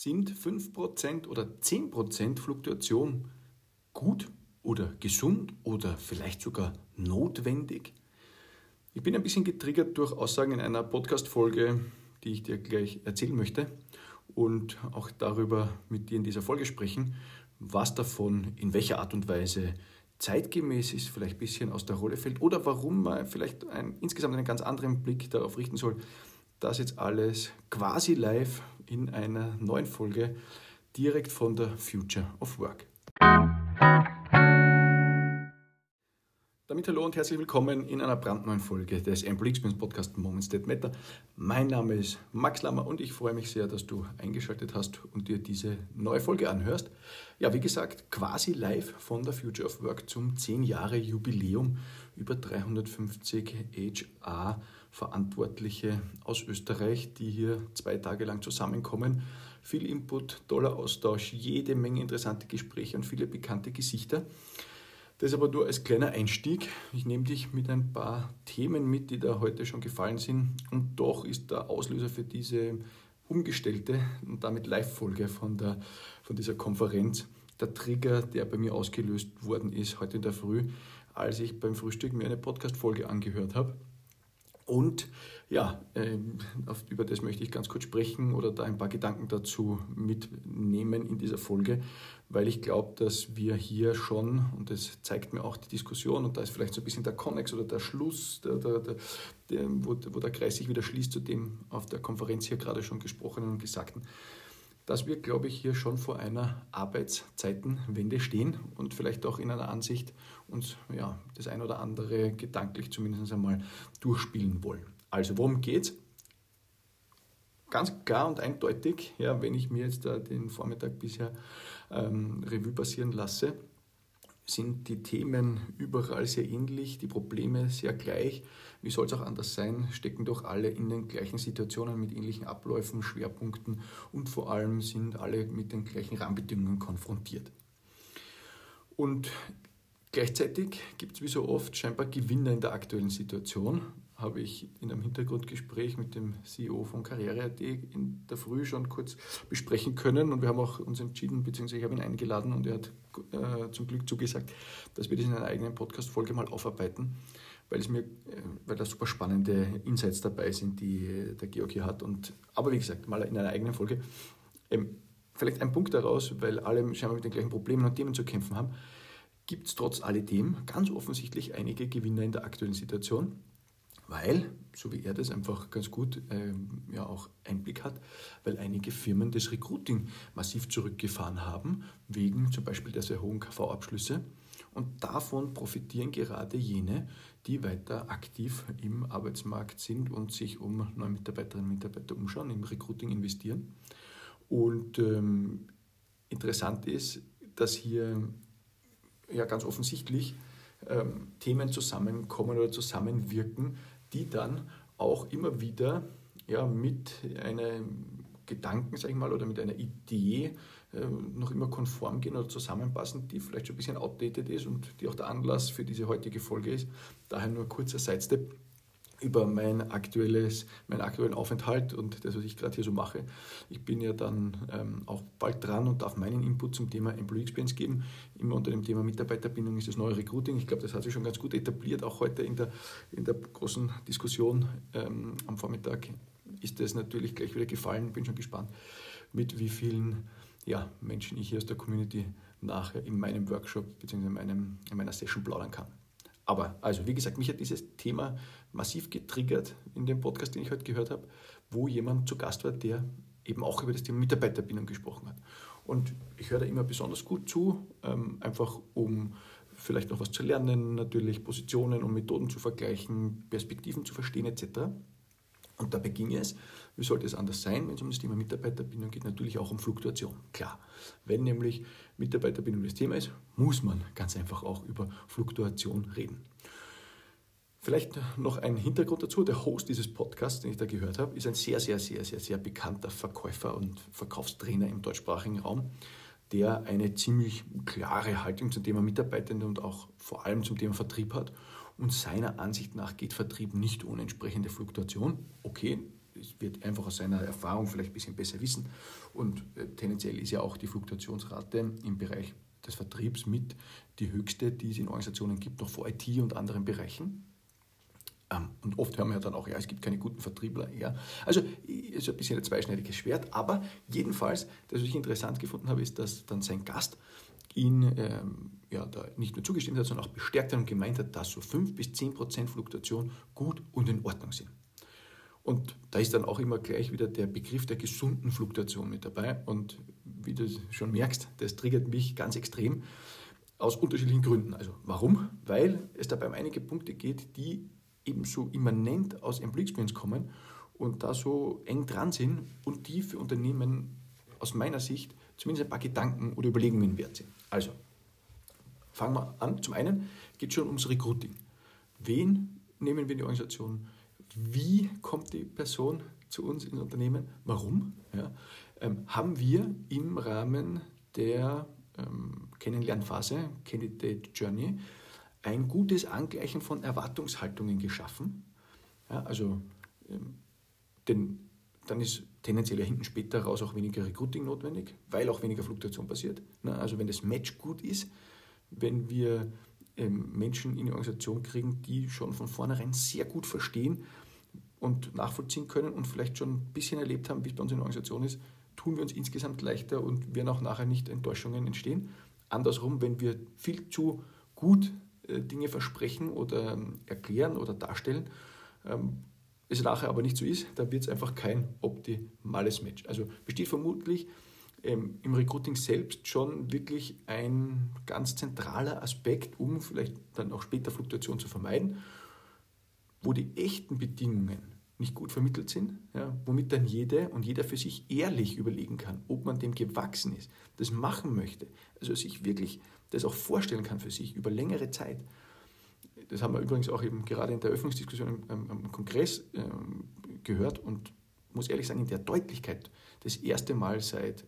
Sind 5% oder 10% Fluktuation gut oder gesund oder vielleicht sogar notwendig? Ich bin ein bisschen getriggert durch Aussagen in einer Podcast-Folge, die ich dir gleich erzählen möchte und auch darüber mit dir in dieser Folge sprechen, was davon in welcher Art und Weise zeitgemäß ist, vielleicht ein bisschen aus der Rolle fällt oder warum man vielleicht insgesamt einen ganz anderen Blick darauf richten soll. Das jetzt alles quasi live in einer neuen Folge direkt von der Future of Work. Damit hallo und herzlich willkommen in einer brandneuen Folge des Employee Experience Podcast Moments That Matter. Mein Name ist Max Lammer und ich freue mich sehr, dass du eingeschaltet hast und dir diese neue Folge anhörst. Ja, wie gesagt, quasi live von der Future of Work zum 10-Jahre-Jubiläum über 350 HR-Verantwortliche aus Österreich, die hier 2 Tage lang zusammenkommen. Viel Input, toller Austausch, jede Menge interessante Gespräche und viele bekannte Gesichter. Das aber nur als kleiner Einstieg. Ich nehme dich mit ein paar Themen mit, die da heute schon gefallen sind. Und doch ist der Auslöser für diese umgestellte und damit Live-Folge von dieser Konferenz der Trigger, der bei mir ausgelöst worden ist heute in der Früh, als ich beim Frühstück mir eine Podcast-Folge angehört habe. Und ja, über das möchte ich ganz kurz sprechen oder da ein paar Gedanken dazu mitnehmen in dieser Folge, weil ich glaube, dass wir hier schon, und das zeigt mir auch die Diskussion, und da ist vielleicht so ein bisschen der Konnex oder der Schluss, wo der Kreis sich wieder schließt zu dem auf der Konferenz hier gerade schon gesprochenen und Gesagten, dass wir, glaube ich, hier schon vor einer Arbeitszeitenwende stehen und vielleicht auch in einer Ansicht uns ja, das ein oder andere gedanklich zumindest einmal durchspielen wollen. Also worum geht's? Ganz klar und eindeutig, ja, wenn ich mir jetzt da den Vormittag bisher Revue passieren lasse, sind die Themen überall sehr ähnlich, die Probleme sehr gleich. Wie soll es auch anders sein? Stecken doch alle in den gleichen Situationen mit ähnlichen Abläufen, Schwerpunkten und vor allem sind alle mit den gleichen Rahmenbedingungen konfrontiert. Und gleichzeitig gibt es wie so oft scheinbar Gewinner in der aktuellen Situation. Habe ich in einem Hintergrundgespräch mit dem CEO von Karriere.at in der Früh schon kurz besprechen können und wir haben auch uns entschieden, beziehungsweise ich habe ihn eingeladen und er hat zum Glück zugesagt, dass wir das in einer eigenen Podcast-Folge mal aufarbeiten, weil da super spannende Insights dabei sind, die der Georg hier hat. Aber wie gesagt, mal in einer eigenen Folge. Vielleicht ein Punkt daraus, weil alle scheinbar mit den gleichen Problemen und Themen zu kämpfen haben, gibt es trotz alledem ganz offensichtlich einige Gewinner in der aktuellen Situation, weil, so wie er das einfach ganz gut auch Einblick hat, weil einige Firmen das Recruiting massiv zurückgefahren haben, wegen zum Beispiel der sehr hohen KV-Abschlüsse. Und davon profitieren gerade jene, die weiter aktiv im Arbeitsmarkt sind und sich um neue Mitarbeiterinnen und Mitarbeiter umschauen, im Recruiting investieren. Und interessant ist, dass hier ja ganz offensichtlich Themen zusammenkommen oder zusammenwirken, die dann auch immer wieder ja, mit einem Gedanken, sag ich mal, oder mit einer Idee noch immer konform gehen oder zusammenpassen, die vielleicht schon ein bisschen outdated ist und die auch der Anlass für diese heutige Folge ist. Daher nur ein kurzer Sidestep über meinen aktuellen Aufenthalt und das, was ich gerade hier so mache. Ich bin ja dann auch bald dran und darf meinen Input zum Thema Employee Experience geben. Immer unter dem Thema Mitarbeiterbindung ist das neue Recruiting. Ich glaube, das hat sich schon ganz gut etabliert. Auch heute in der großen Diskussion am Vormittag ist das natürlich gleich wieder gefallen. Bin schon gespannt, mit wie vielen Menschen ich hier aus der Community nachher in meinem Workshop bzw. in meiner Session plaudern kann. Aber, also wie gesagt, mich hat dieses Thema massiv getriggert in dem Podcast, den ich heute gehört habe, wo jemand zu Gast war, der eben auch über das Thema Mitarbeiterbindung gesprochen hat. Und ich höre da immer besonders gut zu, einfach um vielleicht noch was zu lernen, natürlich Positionen und Methoden zu vergleichen, Perspektiven zu verstehen etc. Und dabei ging es, wie sollte es anders sein, wenn es um das Thema Mitarbeiterbindung geht, natürlich auch um Fluktuation, klar. Wenn nämlich Mitarbeiterbindung das Thema ist, muss man ganz einfach auch über Fluktuation reden. Vielleicht noch ein Hintergrund dazu, der Host dieses Podcasts, den ich da gehört habe, ist ein sehr, sehr, sehr, sehr, sehr bekannter Verkäufer und Verkaufstrainer im deutschsprachigen Raum, der eine ziemlich klare Haltung zum Thema Mitarbeitende und auch vor allem zum Thema Vertrieb hat. Und seiner Ansicht nach geht Vertrieb nicht ohne entsprechende Fluktuation. Okay, ist wird einfach aus seiner Erfahrung vielleicht ein bisschen besser wissen. Und tendenziell ist ja auch die Fluktuationsrate im Bereich des Vertriebs mit die höchste, die es in Organisationen gibt, noch vor IT und anderen Bereichen. Und oft hören wir ja dann auch, ja, es gibt keine guten Vertriebler. Ja. Also es ist ein bisschen ein zweischneidiges Schwert, aber jedenfalls, das, was ich interessant gefunden habe, ist, dass dann sein Gast ihn da nicht nur zugestimmt hat, sondern auch bestärkt hat und gemeint hat, dass so 5-10% Fluktuation gut und in Ordnung sind. Und da ist dann auch immer gleich wieder der Begriff der gesunden Fluktuation mit dabei. Und wie du schon merkst, das triggert mich ganz extrem aus unterschiedlichen Gründen. Also warum? Weil es dabei um einige Punkte geht, die ebenso immanent aus Employee Experience kommen und da so eng dran sind und die für Unternehmen aus meiner Sicht zumindest ein paar Gedanken oder Überlegungen wert sind. Also, fangen wir an. Zum einen geht es schon ums Recruiting. Wen nehmen wir in die Organisation? Wie kommt die Person zu uns ins Unternehmen? Warum? Ja. Haben wir im Rahmen der Kennenlernphase, Candidate Journey, ein gutes Angleichen von Erwartungshaltungen geschaffen. Ja, also, denn dann ist tendenziell hinten später raus auch weniger Recruiting notwendig, weil auch weniger Fluktuation passiert. Na, also wenn das Match gut ist, wenn wir Menschen in die Organisation kriegen, die schon von vornherein sehr gut verstehen und nachvollziehen können und vielleicht schon ein bisschen erlebt haben, wie es bei uns in der Organisation ist, tun wir uns insgesamt leichter und werden auch nachher nicht Enttäuschungen entstehen. Andersrum, wenn wir viel zu gut Dinge versprechen oder erklären oder darstellen, es nachher aber nicht so ist, dann wird es einfach kein optimales Match. Also besteht vermutlich im Recruiting selbst schon wirklich ein ganz zentraler Aspekt, um vielleicht dann auch später Fluktuation zu vermeiden, wo die echten Bedingungen nicht gut vermittelt sind, ja, womit dann jede und jeder für sich ehrlich überlegen kann, ob man dem gewachsen ist, das machen möchte, also sich wirklich das auch vorstellen kann für sich über längere Zeit. Das haben wir übrigens auch eben gerade in der Eröffnungsdiskussion am Kongress gehört und muss ehrlich sagen, in der Deutlichkeit das erste Mal seit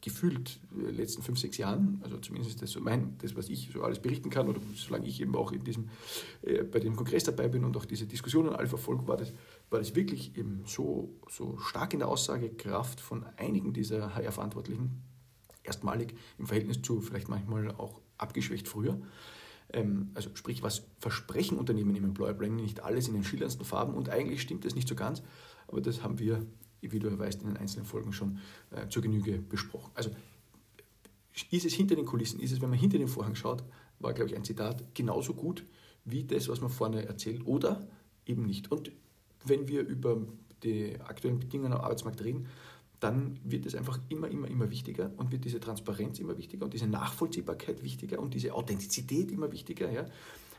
gefühlt letzten 5-6 Jahren, also zumindest ist das so das, was ich so alles berichten kann oder solange ich eben auch in diesem, bei dem Kongress dabei bin und auch diese Diskussionen alle verfolge, war das wirklich eben so stark in der Aussagekraft von einigen dieser HR-Verantwortlichen, erstmalig im Verhältnis zu vielleicht manchmal auch abgeschwächt früher. Also sprich, was versprechen Unternehmen im Employer Branding, nicht alles in den schillerndsten Farben und eigentlich stimmt das nicht so ganz, aber das haben wir, wie du weißt, in den einzelnen Folgen schon zur Genüge besprochen. Also ist es hinter den Kulissen, ist es, wenn man hinter den Vorhang schaut, war, glaube ich, ein Zitat, genauso gut wie das, was man vorne erzählt oder eben nicht. Und wenn wir über die aktuellen Bedingungen am Arbeitsmarkt reden, dann wird es einfach immer wichtiger und wird diese Transparenz immer wichtiger und diese Nachvollziehbarkeit wichtiger und diese Authentizität immer wichtiger. Ja?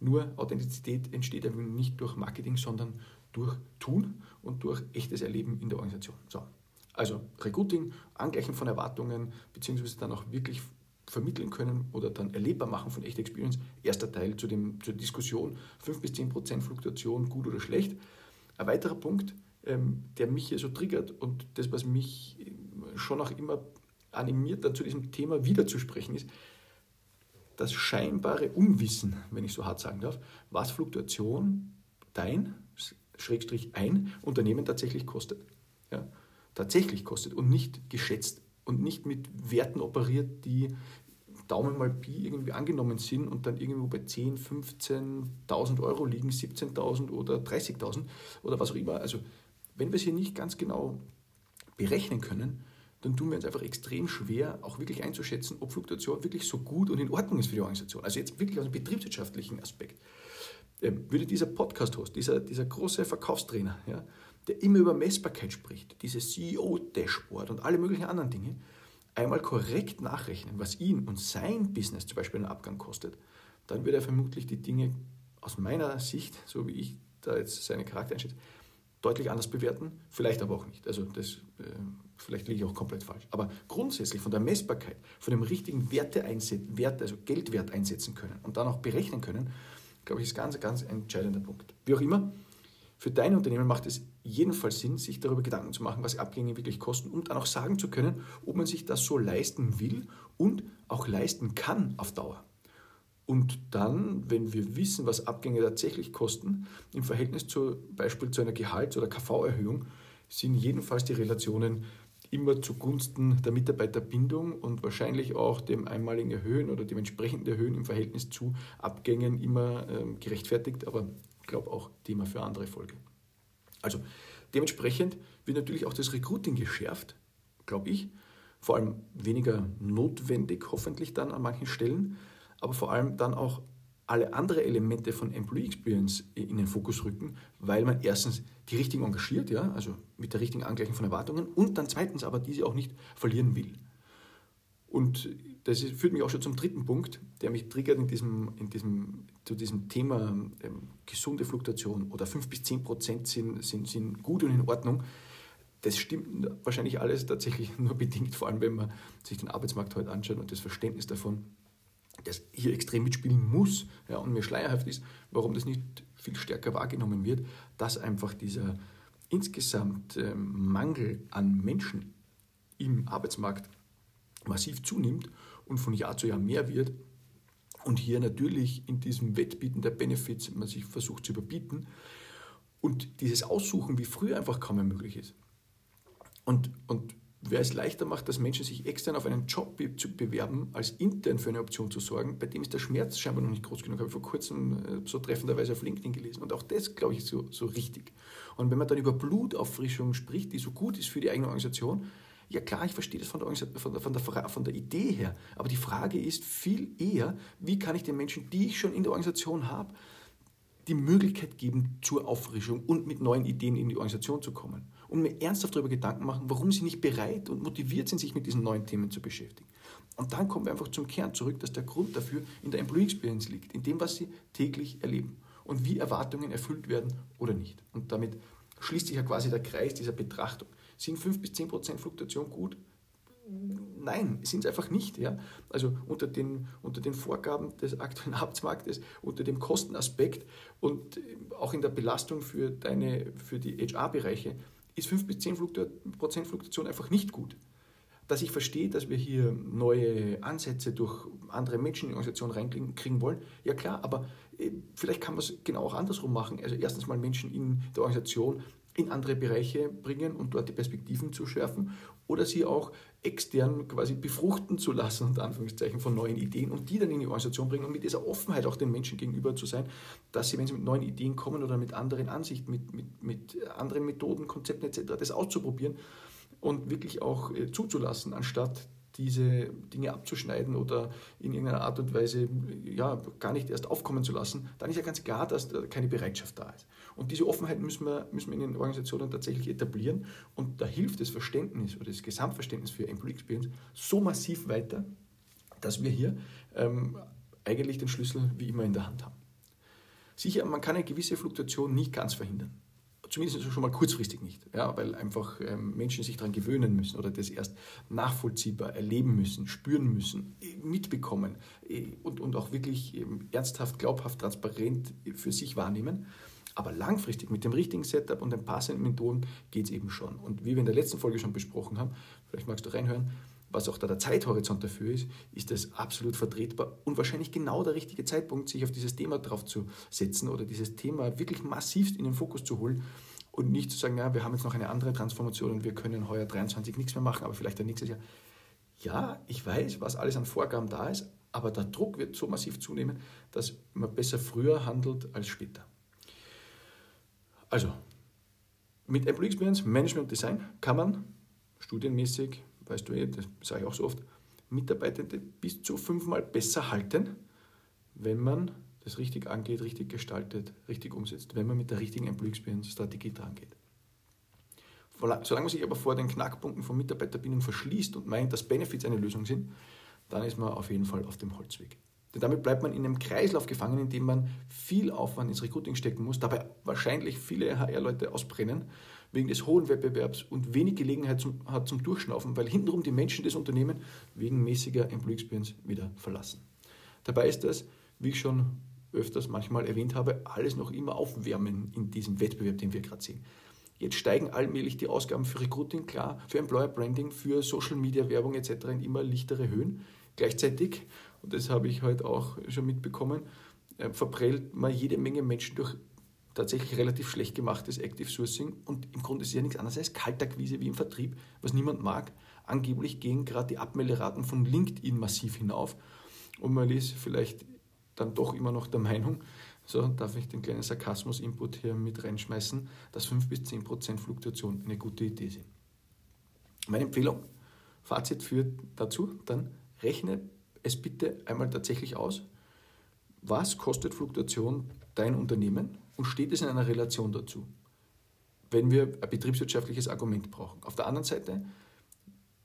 Nur Authentizität entsteht eben nicht durch Marketing, sondern durch Tun und durch echtes Erleben in der Organisation. So. Also Recruiting, Angleichen von Erwartungen, beziehungsweise dann auch wirklich vermitteln können oder dann erlebbar machen von echter Experience. Erster Teil zur Diskussion, 5-10% Fluktuation, gut oder schlecht. Ein weiterer Punkt, der mich hier so triggert und das, was mich schon auch immer animiert, dann zu diesem Thema wiederzusprechen, ist das scheinbare Unwissen, wenn ich so hart sagen darf, was Fluktuation ein Unternehmen tatsächlich kostet. Ja, tatsächlich kostet und nicht geschätzt und nicht mit Werten operiert, die Daumen mal Pi irgendwie angenommen sind und dann irgendwo bei 10, 15.000 Euro liegen, 17.000 oder 30.000 oder was auch immer. Also wenn wir es hier nicht ganz genau berechnen können, dann tun wir uns einfach extrem schwer, auch wirklich einzuschätzen, ob Fluktuation wirklich so gut und in Ordnung ist für die Organisation. Also jetzt wirklich aus dem betriebswirtschaftlichen Aspekt. Würde dieser Podcast-Host, dieser große Verkaufstrainer, ja, der immer über Messbarkeit spricht, dieses CEO-Dashboard und alle möglichen anderen Dinge, einmal korrekt nachrechnen, was ihn und sein Business zum Beispiel einen Abgang kostet, dann würde er vermutlich die Dinge aus meiner Sicht, so wie ich da jetzt seine Charakter einschätze, deutlich anders bewerten, vielleicht aber auch nicht. Also vielleicht liege ich auch komplett falsch. Aber grundsätzlich von der Messbarkeit, von dem richtigen Werte, also Geldwert einsetzen können und dann auch berechnen können, glaube ich, ist ganz, ganz ein entscheidender Punkt. Wie auch immer, für dein Unternehmen macht es jedenfalls Sinn, sich darüber Gedanken zu machen, was Abgänge wirklich kosten, um dann auch sagen zu können, ob man sich das so leisten will und auch leisten kann auf Dauer. Und dann, wenn wir wissen, was Abgänge tatsächlich kosten, im Verhältnis zum Beispiel zu einer Gehalts- oder KV-Erhöhung, sind jedenfalls die Relationen immer zugunsten der Mitarbeiterbindung und wahrscheinlich auch dem einmaligen Erhöhen oder dem entsprechenden Erhöhen im Verhältnis zu Abgängen immer gerechtfertigt, aber ich glaube auch Thema für andere Folge. Also dementsprechend wird natürlich auch das Recruiting geschärft, glaube ich, vor allem weniger notwendig hoffentlich dann an manchen Stellen, aber vor allem dann auch alle anderen Elemente von Employee Experience in den Fokus rücken, weil man erstens die richtigen engagiert, ja, also mit der richtigen Angleichung von Erwartungen und dann zweitens aber diese auch nicht verlieren will. Und das führt mich auch schon zum dritten Punkt, der mich triggert zu diesem Thema gesunde Fluktuation oder 5-10% sind gut und in Ordnung. Das stimmt wahrscheinlich alles tatsächlich nur bedingt, vor allem wenn man sich den Arbeitsmarkt heute anschaut und das Verständnis davon, das hier extrem mitspielen muss, ja, und mir schleierhaft ist, warum das nicht viel stärker wahrgenommen wird, dass einfach dieser insgesamt Mangel an Menschen im Arbeitsmarkt massiv zunimmt und von Jahr zu Jahr mehr wird und hier natürlich in diesem Wettbieten der Benefits man sich versucht zu überbieten und dieses Aussuchen wie früher einfach kaum mehr möglich ist. Und wer es leichter macht, dass Menschen sich extern auf einen Job bewerben, als intern für eine Option zu sorgen, bei dem ist der Schmerz scheinbar noch nicht groß genug. Habe ich vor kurzem so treffenderweise auf LinkedIn gelesen. Und auch das, glaube ich, ist so richtig. Und wenn man dann über Blutauffrischung spricht, die so gut ist für die eigene Organisation, ja klar, ich verstehe das von der Idee her. Aber die Frage ist viel eher, wie kann ich den Menschen, die ich schon in der Organisation habe, die Möglichkeit geben zur Auffrischung und mit neuen Ideen in die Organisation zu kommen und mir ernsthaft darüber Gedanken machen, warum sie nicht bereit und motiviert sind, sich mit diesen neuen Themen zu beschäftigen. Und dann kommen wir einfach zum Kern zurück, dass der Grund dafür in der Employee Experience liegt, in dem, was sie täglich erleben und wie Erwartungen erfüllt werden oder nicht. Und damit schließt sich ja quasi der Kreis dieser Betrachtung. Sind 5-10% Fluktuation gut? Nein, sind es einfach nicht. Ja? Also unter den Vorgaben des aktuellen Arbeitsmarktes, unter dem Kostenaspekt und auch in der Belastung für die HR-Bereiche ist 5-10% Fluktuation einfach nicht gut. Dass ich verstehe, dass wir hier neue Ansätze durch andere Menschen in die Organisation reinkriegen wollen, ja klar, aber vielleicht kann man es genau auch andersrum machen. Also erstens mal Menschen in der Organisation in andere Bereiche bringen und dort die Perspektiven zu schärfen oder sie auch extern quasi befruchten zu lassen, unter Anführungszeichen, von neuen Ideen und die dann in die Organisation bringen und mit dieser Offenheit auch den Menschen gegenüber zu sein, dass sie, wenn sie mit neuen Ideen kommen oder mit anderen Ansichten, mit anderen Methoden, Konzepten etc., das auszuprobieren und wirklich auch zuzulassen, anstatt diese Dinge abzuschneiden oder in irgendeiner Art und Weise ja, gar nicht erst aufkommen zu lassen, dann ist ja ganz klar, dass da keine Bereitschaft da ist. Und diese Offenheit müssen wir in den Organisationen tatsächlich etablieren und da hilft das Verständnis oder das Gesamtverständnis für Employee Experience so massiv weiter, dass wir hier eigentlich den Schlüssel wie immer in der Hand haben. Sicher, man kann eine gewisse Fluktuation nie ganz verhindern. Zumindest schon mal kurzfristig nicht, ja, weil einfach Menschen sich daran gewöhnen müssen oder das erst nachvollziehbar erleben müssen, spüren müssen, mitbekommen und auch wirklich ernsthaft, glaubhaft, transparent für sich wahrnehmen. Aber langfristig mit dem richtigen Setup und den passenden Methoden geht es eben schon. Und wie wir in der letzten Folge schon besprochen haben, vielleicht magst du reinhören, was auch da der Zeithorizont dafür ist, ist das absolut vertretbar und wahrscheinlich genau der richtige Zeitpunkt, sich auf dieses Thema drauf zu setzen oder dieses Thema wirklich massivst in den Fokus zu holen und nicht zu sagen, ja, wir haben jetzt noch eine andere Transformation und wir können heuer 23 nichts mehr machen, aber vielleicht dann nächstes Jahr. Ja, ich weiß, was alles an Vorgaben da ist, aber der Druck wird so massiv zunehmen, dass man besser früher handelt als später. Also, mit Employee Experience, Management und Design kann man studienmäßig, weißt du eh, das sage ich auch so oft, Mitarbeitende bis zu 5-mal besser halten, wenn man das richtig angeht, richtig gestaltet, richtig umsetzt, wenn man mit der richtigen Employee Experience Strategie dran geht. Solange man sich aber vor den Knackpunkten von Mitarbeiterbindung verschließt und meint, dass Benefits eine Lösung sind, dann ist man auf jeden Fall auf dem Holzweg. Denn damit bleibt man in einem Kreislauf gefangen, in dem man viel Aufwand ins Recruiting stecken muss, dabei wahrscheinlich viele HR-Leute ausbrennen, wegen des hohen Wettbewerbs und wenig Gelegenheit hat zum Durchschnaufen, weil hintenrum die Menschen das Unternehmen wegen mäßiger Employee Experience wieder verlassen. Dabei ist das, wie ich schon öfters manchmal erwähnt habe, alles noch immer aufwärmen in diesem Wettbewerb, den wir gerade sehen. Jetzt steigen allmählich die Ausgaben für Recruiting, klar, für Employer Branding, für Social Media Werbung etc. in immer lichtere Höhen. Gleichzeitig, und das habe ich heute auch schon mitbekommen, verprellt man jede Menge Menschen durch tatsächlich relativ schlecht gemachtes Active Sourcing und im Grunde ist es ja nichts anderes als Kaltakquise wie im Vertrieb, was niemand mag. Angeblich gehen gerade die Abmelderaten von LinkedIn massiv hinauf und man ist vielleicht dann doch immer noch der Meinung, so darf ich den kleinen Sarkasmus-Input hier mit reinschmeißen, dass 5-10% Fluktuation eine gute Idee sind. Meine Empfehlung, Fazit führt dazu, dann rechne es bitte einmal tatsächlich aus, was kostet Fluktuation dein Unternehmen und steht es in einer Relation dazu, wenn wir ein betriebswirtschaftliches Argument brauchen. Auf der anderen Seite,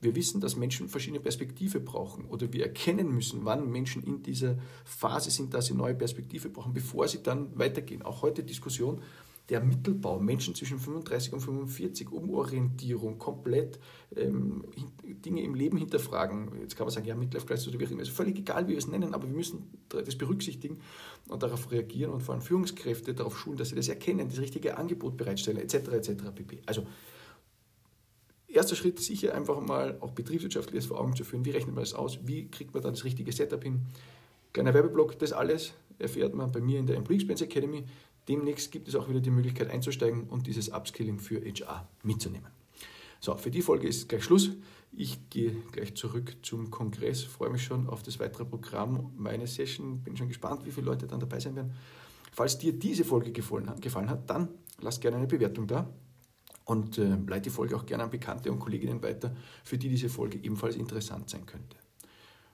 wir wissen, dass Menschen verschiedene Perspektiven brauchen oder wir erkennen müssen, wann Menschen in dieser Phase sind, dass sie neue Perspektive brauchen, bevor sie dann weitergehen. Auch heute Diskussion, der Mittelbau, Menschen zwischen 35 und 45, Umorientierung, komplett Dinge im Leben hinterfragen. Jetzt kann man sagen, ja, Midlife Crisis oder wie auch immer, ist völlig egal, wie wir es nennen, aber wir müssen das berücksichtigen und darauf reagieren und vor allem Führungskräfte darauf schulen, dass sie das erkennen, das richtige Angebot bereitstellen, etc. etc. pp. Also, erster Schritt, sicher einfach mal auch betriebswirtschaftliches vor Augen zu führen. Wie rechnet man das aus? Wie kriegt man dann das richtige Setup hin? Kleiner Werbeblock, das alles erfährt man bei mir in der Employee Experience Academy. Demnächst gibt es auch wieder die Möglichkeit einzusteigen und dieses Upskilling für HR mitzunehmen. So, für die Folge ist gleich Schluss. Ich gehe gleich zurück zum Kongress, freue mich schon auf das weitere Programm, meine Session. Bin schon gespannt, wie viele Leute dann dabei sein werden. Falls dir diese Folge gefallen hat, dann lass gerne eine Bewertung da. Und leite die Folge auch gerne an Bekannte und Kolleginnen weiter, für die diese Folge ebenfalls interessant sein könnte.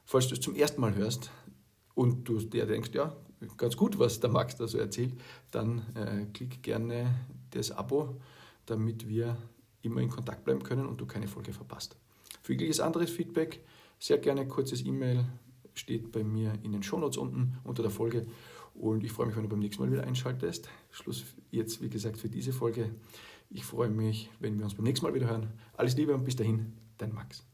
Falls du es zum ersten Mal hörst und du dir denkst, ja, ganz gut, was der Max da so erzählt, dann klick gerne das Abo, damit wir immer in Kontakt bleiben können und du keine Folge verpasst. Für jegliches anderes Feedback, sehr gerne kurzes E-Mail, steht bei mir in den Shownotes unten unter der Folge. Und ich freue mich, wenn du beim nächsten Mal wieder einschaltest. Schluss jetzt, wie gesagt, für diese Folge. Ich freue mich, wenn wir uns beim nächsten Mal wieder hören. Alles Liebe und bis dahin, dein Max.